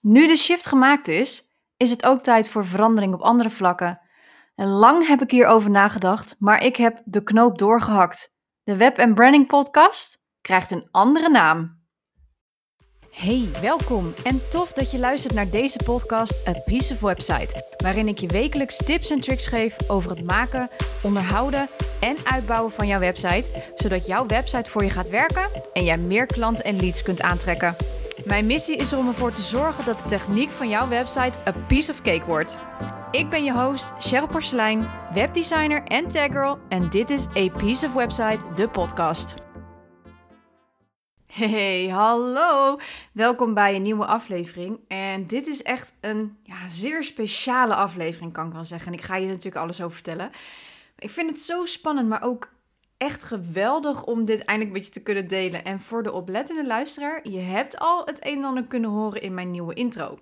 Nu de shift gemaakt is, is het ook tijd voor verandering op andere vlakken. En lang heb ik hierover nagedacht, maar ik heb de knoop doorgehakt. De Web & Branding Podcast krijgt een andere naam. Hey, welkom en tof dat je luistert naar deze podcast A Piece of Website, waarin ik je wekelijks tips en tricks geef over het maken, onderhouden en uitbouwen van jouw website, zodat jouw website voor je gaat werken en jij meer klanten en leads kunt aantrekken. Mijn missie is om ervoor te zorgen dat de techniek van jouw website a piece of cake wordt. Ik ben je host Cheryl Porselein, webdesigner en taggirl en dit is A Piece of Website, de podcast. Hey, hallo! Welkom bij een nieuwe aflevering. En dit is echt een zeer speciale aflevering, kan ik wel zeggen. En ik ga je natuurlijk alles over vertellen. Ik vind het zo spannend, maar ook echt geweldig om dit eindelijk met je te kunnen delen. En voor de oplettende luisteraar, je hebt al het een en ander kunnen horen in mijn nieuwe intro.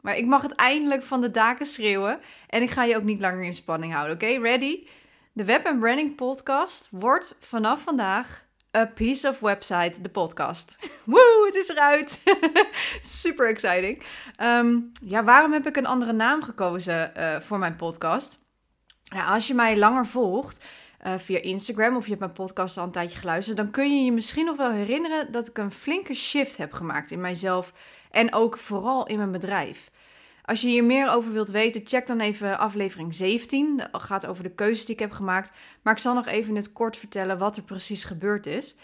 Maar ik mag het eindelijk van de daken schreeuwen en ik ga je ook niet langer in spanning houden, oké? Ready? De Web & Branding Podcast wordt vanaf vandaag A Piece of Website, de podcast. Woe, het is eruit! Super exciting. Waarom heb ik een andere naam gekozen voor mijn podcast? Nou, als je mij langer volgt via Instagram of je hebt mijn podcast al een tijdje geluisterd, dan kun je je misschien nog wel herinneren dat ik een flinke shift heb gemaakt in mijzelf en ook vooral in mijn bedrijf. Als je hier meer over wilt weten, check dan even aflevering 17. Dat gaat over de keuzes die ik heb gemaakt. Maar ik zal nog even in het kort vertellen wat er precies gebeurd is.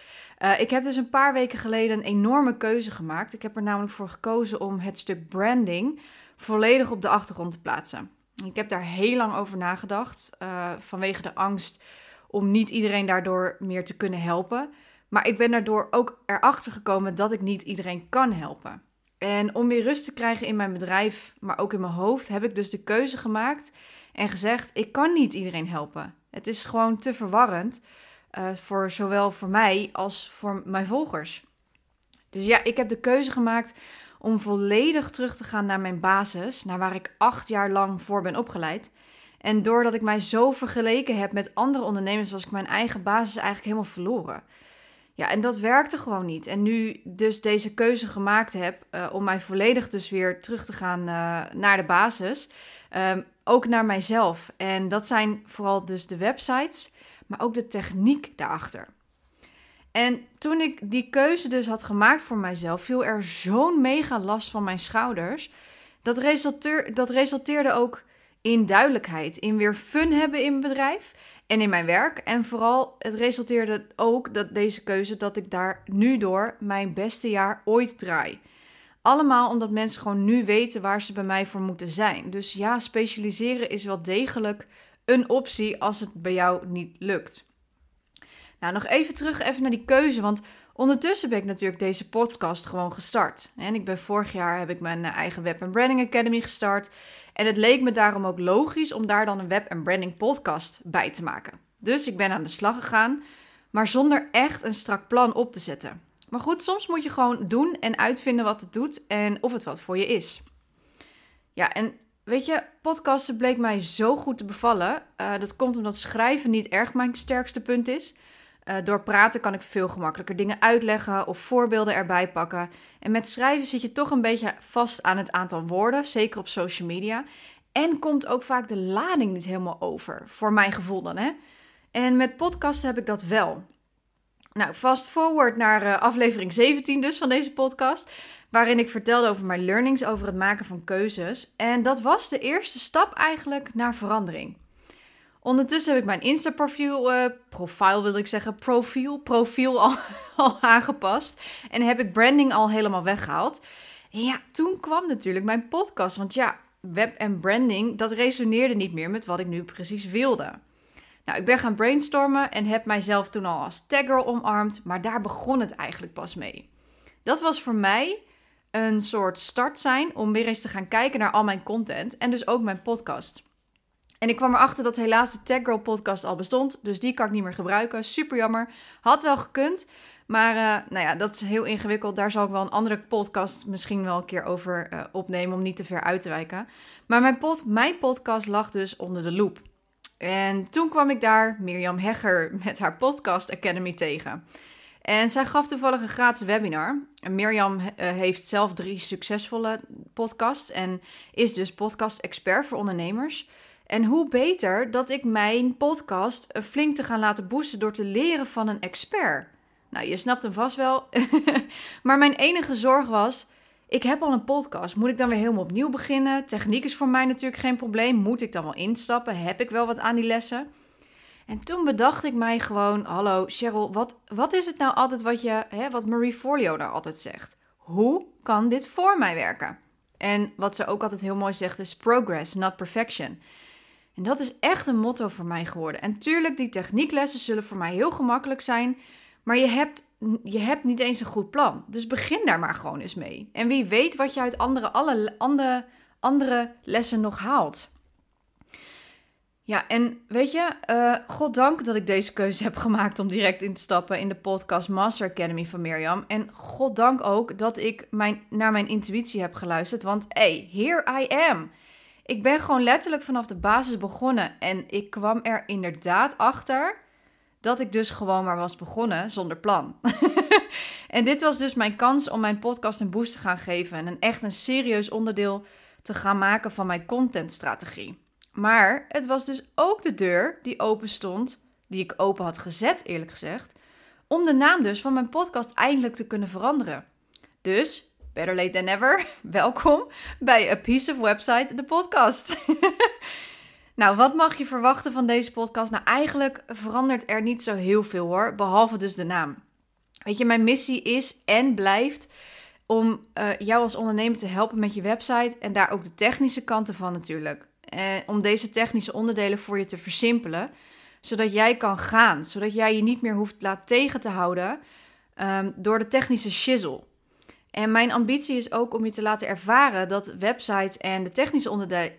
Ik heb dus een paar weken geleden een enorme keuze gemaakt. Ik heb er namelijk voor gekozen om het stuk branding volledig op de achtergrond te plaatsen. Ik heb daar heel lang over nagedacht, vanwege de angst om niet iedereen daardoor meer te kunnen helpen. Maar ik ben daardoor ook erachter gekomen dat ik niet iedereen kan helpen. En om weer rust te krijgen in mijn bedrijf, maar ook in mijn hoofd, heb ik dus de keuze gemaakt en gezegd, ik kan niet iedereen helpen. Het is gewoon te verwarrend, voor zowel voor mij als voor mijn volgers. Dus ja, ik heb de keuze gemaakt om volledig terug te gaan naar mijn basis, naar waar ik 8 jaar lang voor ben opgeleid. En doordat ik mij zo vergeleken heb met andere ondernemers, was ik mijn eigen basis eigenlijk helemaal verloren. Ja, en dat werkte gewoon niet. En nu dus deze keuze gemaakt heb om mij volledig dus weer terug te gaan naar de basis. Ook naar mijzelf. En dat zijn vooral dus de websites, maar ook de techniek daarachter. En toen ik die keuze dus had gemaakt voor mijzelf, viel er zo'n mega last van mijn schouders. Dat resulteerde ook in duidelijkheid, in weer fun hebben in mijn bedrijf en in mijn werk. En vooral, het resulteerde ook dat deze keuze, dat ik daar nu door mijn beste jaar ooit draai. Allemaal omdat mensen gewoon nu weten waar ze bij mij voor moeten zijn. Dus ja, specialiseren is wel degelijk een optie als het bij jou niet lukt. Nou, nog even terug naar die keuze, want ondertussen ben ik natuurlijk deze podcast gewoon gestart. En ik ben vorig jaar, heb ik mijn eigen Web & Branding Academy gestart. En het leek me daarom ook logisch om daar dan een Web & Branding podcast bij te maken. Dus ik ben aan de slag gegaan, maar zonder echt een strak plan op te zetten. Maar goed, soms moet je gewoon doen en uitvinden wat het doet en of het wat voor je is. Ja, en weet je, podcasten bleek mij zo goed te bevallen. Dat komt omdat schrijven niet erg mijn sterkste punt is. Door praten kan ik veel gemakkelijker dingen uitleggen of voorbeelden erbij pakken. En met schrijven zit je toch een beetje vast aan het aantal woorden, zeker op social media. En komt ook vaak de lading niet helemaal over, voor mijn gevoel dan, hè. En met podcasten heb ik dat wel. Nou, fast forward naar aflevering 17 dus van deze podcast, waarin ik vertelde over mijn learnings over het maken van keuzes. En dat was de eerste stap eigenlijk naar verandering. Ondertussen heb ik mijn profiel al aangepast. En heb ik branding al helemaal weggehaald. En ja, toen kwam natuurlijk mijn podcast. Want ja, web en branding, dat resoneerde niet meer met wat ik nu precies wilde. Nou, ik ben gaan brainstormen en heb mijzelf toen al als tagger omarmd. Maar daar begon het eigenlijk pas mee. Dat was voor mij een soort start zijn om weer eens te gaan kijken naar al mijn content. En dus ook mijn podcast. En ik kwam erachter dat helaas de Taggirl podcast al bestond. Dus die kan ik niet meer gebruiken. Super jammer. Had wel gekund. Maar dat is heel ingewikkeld. Daar zal ik wel een andere podcast misschien wel een keer over opnemen. Om niet te ver uit te wijken. Maar mijn podcast lag dus onder de loep. En toen kwam ik daar Mirjam Hegger met haar Podcast Academy tegen. En zij gaf toevallig een gratis webinar. Mirjam heeft zelf 3 succesvolle podcasts en is dus podcast-expert voor ondernemers. En hoe beter dat ik mijn podcast flink te gaan laten boosten door te leren van een expert. Nou, je snapt hem vast wel. Maar mijn enige zorg was, ik heb al een podcast. Moet ik dan weer helemaal opnieuw beginnen? Techniek is voor mij natuurlijk geen probleem. Moet ik dan wel instappen? Heb ik wel wat aan die lessen? En toen bedacht ik mij gewoon, hallo Cheryl, wat is het nou altijd wat Marie Forleo nou altijd zegt? Hoe kan dit voor mij werken? En wat ze ook altijd heel mooi zegt is progress, not perfection. En dat is echt een motto voor mij geworden. En tuurlijk, die technieklessen zullen voor mij heel gemakkelijk zijn, maar je hebt niet eens een goed plan. Dus begin daar maar gewoon eens mee. En wie weet wat je uit andere lessen nog haalt. Ja, en weet je, goddank dat ik deze keuze heb gemaakt om direct in te stappen in de podcast Master Academy van Mirjam. En goddank ook dat ik naar mijn intuïtie heb geluisterd, want here I am. Ik ben gewoon letterlijk vanaf de basis begonnen en ik kwam er inderdaad achter dat ik dus gewoon maar was begonnen zonder plan. En dit was dus mijn kans om mijn podcast een boost te gaan geven en echt een serieus onderdeel te gaan maken van mijn contentstrategie. Maar het was dus ook de deur die open stond, die ik open had gezet eerlijk gezegd, om de naam dus van mijn podcast eindelijk te kunnen veranderen. Dus, better late than never, welkom bij A Piece of Website, de podcast. Nou, wat mag je verwachten van deze podcast? Nou, eigenlijk verandert er niet zo heel veel hoor, behalve dus de naam. Weet je, mijn missie is en blijft om jou als ondernemer te helpen met je website en daar ook de technische kanten van natuurlijk. Om deze technische onderdelen voor je te versimpelen, zodat jij kan gaan, zodat jij je niet meer hoeft tegen te houden door de technische shizzle. En mijn ambitie is ook om je te laten ervaren dat websites en de technische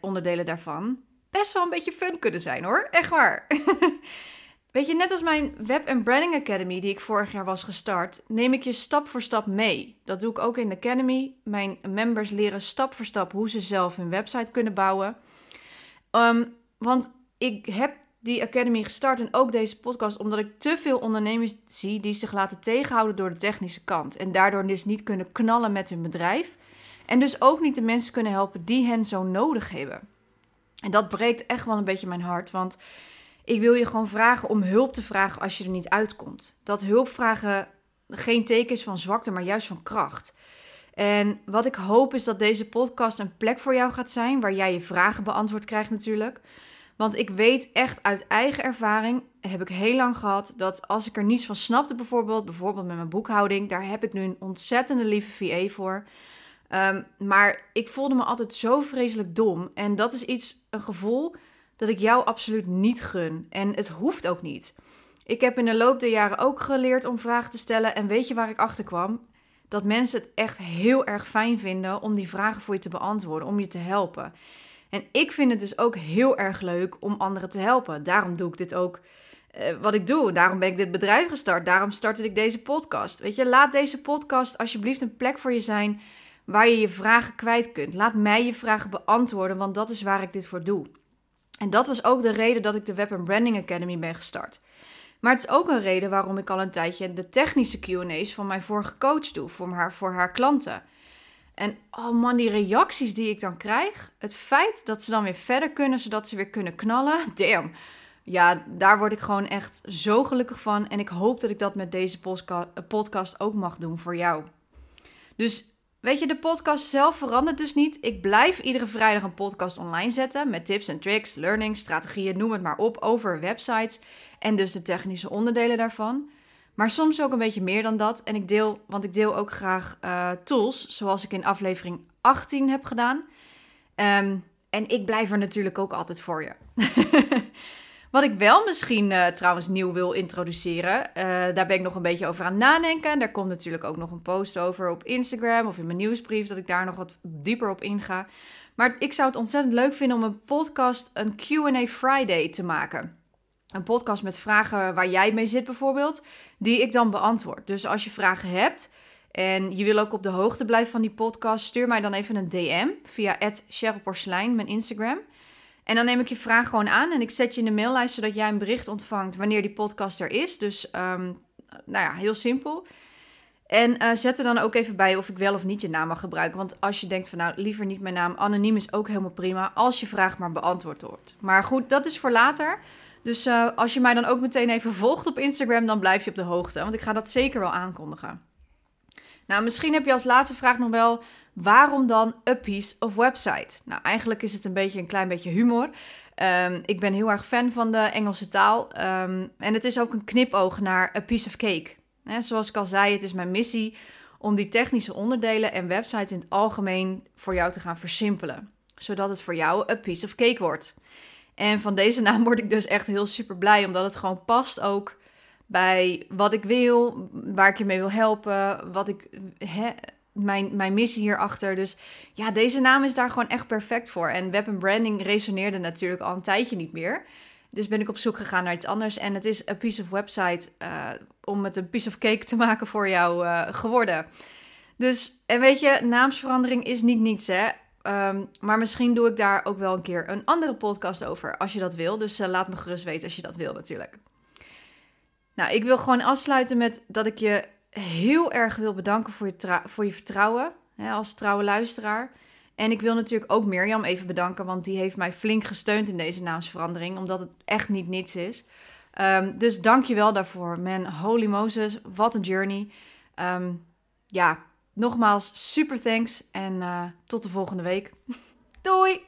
onderdelen daarvan best wel een beetje fun kunnen zijn hoor, echt waar. Weet je, net als mijn Web & Branding Academy die ik vorig jaar was gestart, neem ik je stap voor stap mee. Dat doe ik ook in de Academy. Mijn members leren stap voor stap hoe ze zelf hun website kunnen bouwen. Want ik heb die Academy gestart en ook deze podcast omdat ik te veel ondernemers zie die zich laten tegenhouden door de technische kant. En daardoor dus niet kunnen knallen met hun bedrijf. En dus ook niet de mensen kunnen helpen die hen zo nodig hebben. En dat breekt echt wel een beetje mijn hart, want ik wil je gewoon vragen om hulp te vragen als je er niet uitkomt. Dat hulpvragen geen teken is van zwakte, maar juist van kracht. En wat ik hoop is dat deze podcast een plek voor jou gaat zijn, waar jij je vragen beantwoord krijgt natuurlijk. Want ik weet echt uit eigen ervaring, heb ik heel lang gehad, dat als ik er niets van snapte bijvoorbeeld met mijn boekhouding, daar heb ik nu een ontzettende lieve VA voor. Maar ik voelde me altijd zo vreselijk dom. En dat is een gevoel dat ik jou absoluut niet gun. En het hoeft ook niet. Ik heb in de loop der jaren ook geleerd om vragen te stellen. En weet je waar ik achter kwam? Dat mensen het echt heel erg fijn vinden om die vragen voor je te beantwoorden, om je te helpen. En ik vind het dus ook heel erg leuk om anderen te helpen. Daarom doe ik dit ook wat ik doe. Daarom ben ik dit bedrijf gestart. Daarom startte ik deze podcast. Weet je, laat deze podcast alsjeblieft een plek voor je zijn waar je je vragen kwijt kunt. Laat mij je vragen beantwoorden, want dat is waar ik dit voor doe. En dat was ook de reden dat ik de Web & Branding Academy ben gestart. Maar het is ook een reden waarom ik al een tijdje de technische Q&A's van mijn vorige coach doe, voor haar klanten. En oh man, die reacties die ik dan krijg, het feit dat ze dan weer verder kunnen, zodat ze weer kunnen knallen, damn. Ja, daar word ik gewoon echt zo gelukkig van en ik hoop dat ik dat met deze podcast ook mag doen voor jou. Dus weet je, de podcast zelf verandert dus niet. Ik blijf iedere vrijdag een podcast online zetten met tips en tricks, learnings, strategieën, noem het maar op, over websites en dus de technische onderdelen daarvan. Maar soms ook een beetje meer dan dat. En ik deel ook graag tools, zoals ik in aflevering 18 heb gedaan. En ik blijf er natuurlijk ook altijd voor je. Wat ik wel misschien trouwens nieuw wil introduceren, daar ben ik nog een beetje over aan het nadenken. En daar komt natuurlijk ook nog een post over op Instagram of in mijn nieuwsbrief, dat ik daar nog wat dieper op inga. Maar ik zou het ontzettend leuk vinden om een podcast, een Q&A Friday te maken. Een podcast met vragen waar jij mee zit bijvoorbeeld, die ik dan beantwoord. Dus als je vragen hebt en je wil ook op de hoogte blijven van die podcast, stuur mij dan even een DM via @CherylPorselein, mijn Instagram. En dan neem ik je vraag gewoon aan en ik zet je in de maillijst zodat jij een bericht ontvangt wanneer die podcast er is. Dus Nou ja, heel simpel. En zet er dan ook even bij of ik wel of niet je naam mag gebruiken. Want als je denkt van nou, liever niet mijn naam. Anoniem is ook helemaal prima. Als je vraag maar beantwoord wordt. Maar goed, dat is voor later. Dus als je mij dan ook meteen even volgt op Instagram, dan blijf je op de hoogte. Want ik ga dat zeker wel aankondigen. Nou, misschien heb je als laatste vraag nog wel, waarom dan A Piece of Website? Nou, eigenlijk is het een klein beetje humor. Ik ben heel erg fan van de Engelse taal. En het is ook een knipoog naar A Piece of Cake. Zoals ik al zei, het is mijn missie om die technische onderdelen en websites in het algemeen voor jou te gaan versimpelen. Zodat het voor jou A Piece of Cake wordt. En van deze naam word ik dus echt heel super blij, omdat het gewoon past ook bij wat ik wil, waar ik je mee wil helpen, mijn missie hierachter. Dus ja, deze naam is daar gewoon echt perfect voor. En web en branding resoneerde natuurlijk al een tijdje niet meer. Dus ben ik op zoek gegaan naar iets anders. En het is A Piece of Website om het een piece of cake te maken voor jou geworden. Dus, en weet je, naamsverandering is niet niets, hè. Maar misschien doe ik daar ook wel een keer een andere podcast over, als je dat wil. Dus laat me gerust weten als je dat wil natuurlijk. Nou, ik wil gewoon afsluiten met dat ik je heel erg wil bedanken voor je vertrouwen, hè, als trouwe luisteraar. En ik wil natuurlijk ook Mirjam even bedanken, want die heeft mij flink gesteund in deze naamsverandering, omdat het echt niet niets is. Dus dank je wel daarvoor, man. Holy Moses, wat een journey. Ja, nogmaals, super thanks en tot de volgende week. Doei!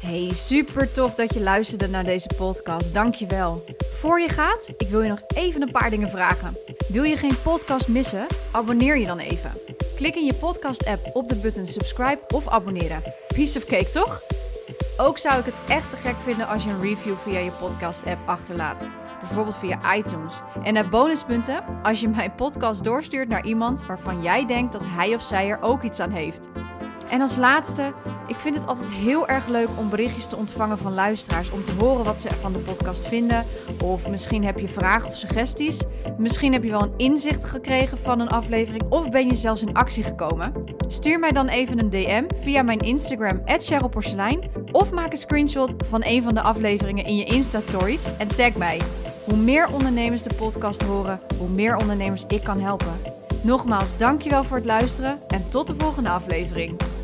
Hey, super tof dat je luisterde naar deze podcast. Dank je wel. Voor je gaat, ik wil je nog even een paar dingen vragen. Wil je geen podcast missen? Abonneer je dan even. Klik in je podcast-app op de button subscribe of abonneren. Piece of cake, toch? Ook zou ik het echt te gek vinden als je een review via je podcast-app achterlaat. Bijvoorbeeld via iTunes. En naar bonuspunten als je mijn podcast doorstuurt naar iemand waarvan jij denkt dat hij of zij er ook iets aan heeft. En als laatste, ik vind het altijd heel erg leuk om berichtjes te ontvangen van luisteraars, om te horen wat ze van de podcast vinden. Of misschien heb je vragen of suggesties. Misschien heb je wel een inzicht gekregen van een aflevering. Of ben je zelfs in actie gekomen. Stuur mij dan even een DM via mijn Instagram @CherylPorselein. Of maak een screenshot van een van de afleveringen in je Insta-stories en tag mij. Hoe meer ondernemers de podcast horen, hoe meer ondernemers ik kan helpen. Nogmaals, dankjewel voor het luisteren en tot de volgende aflevering.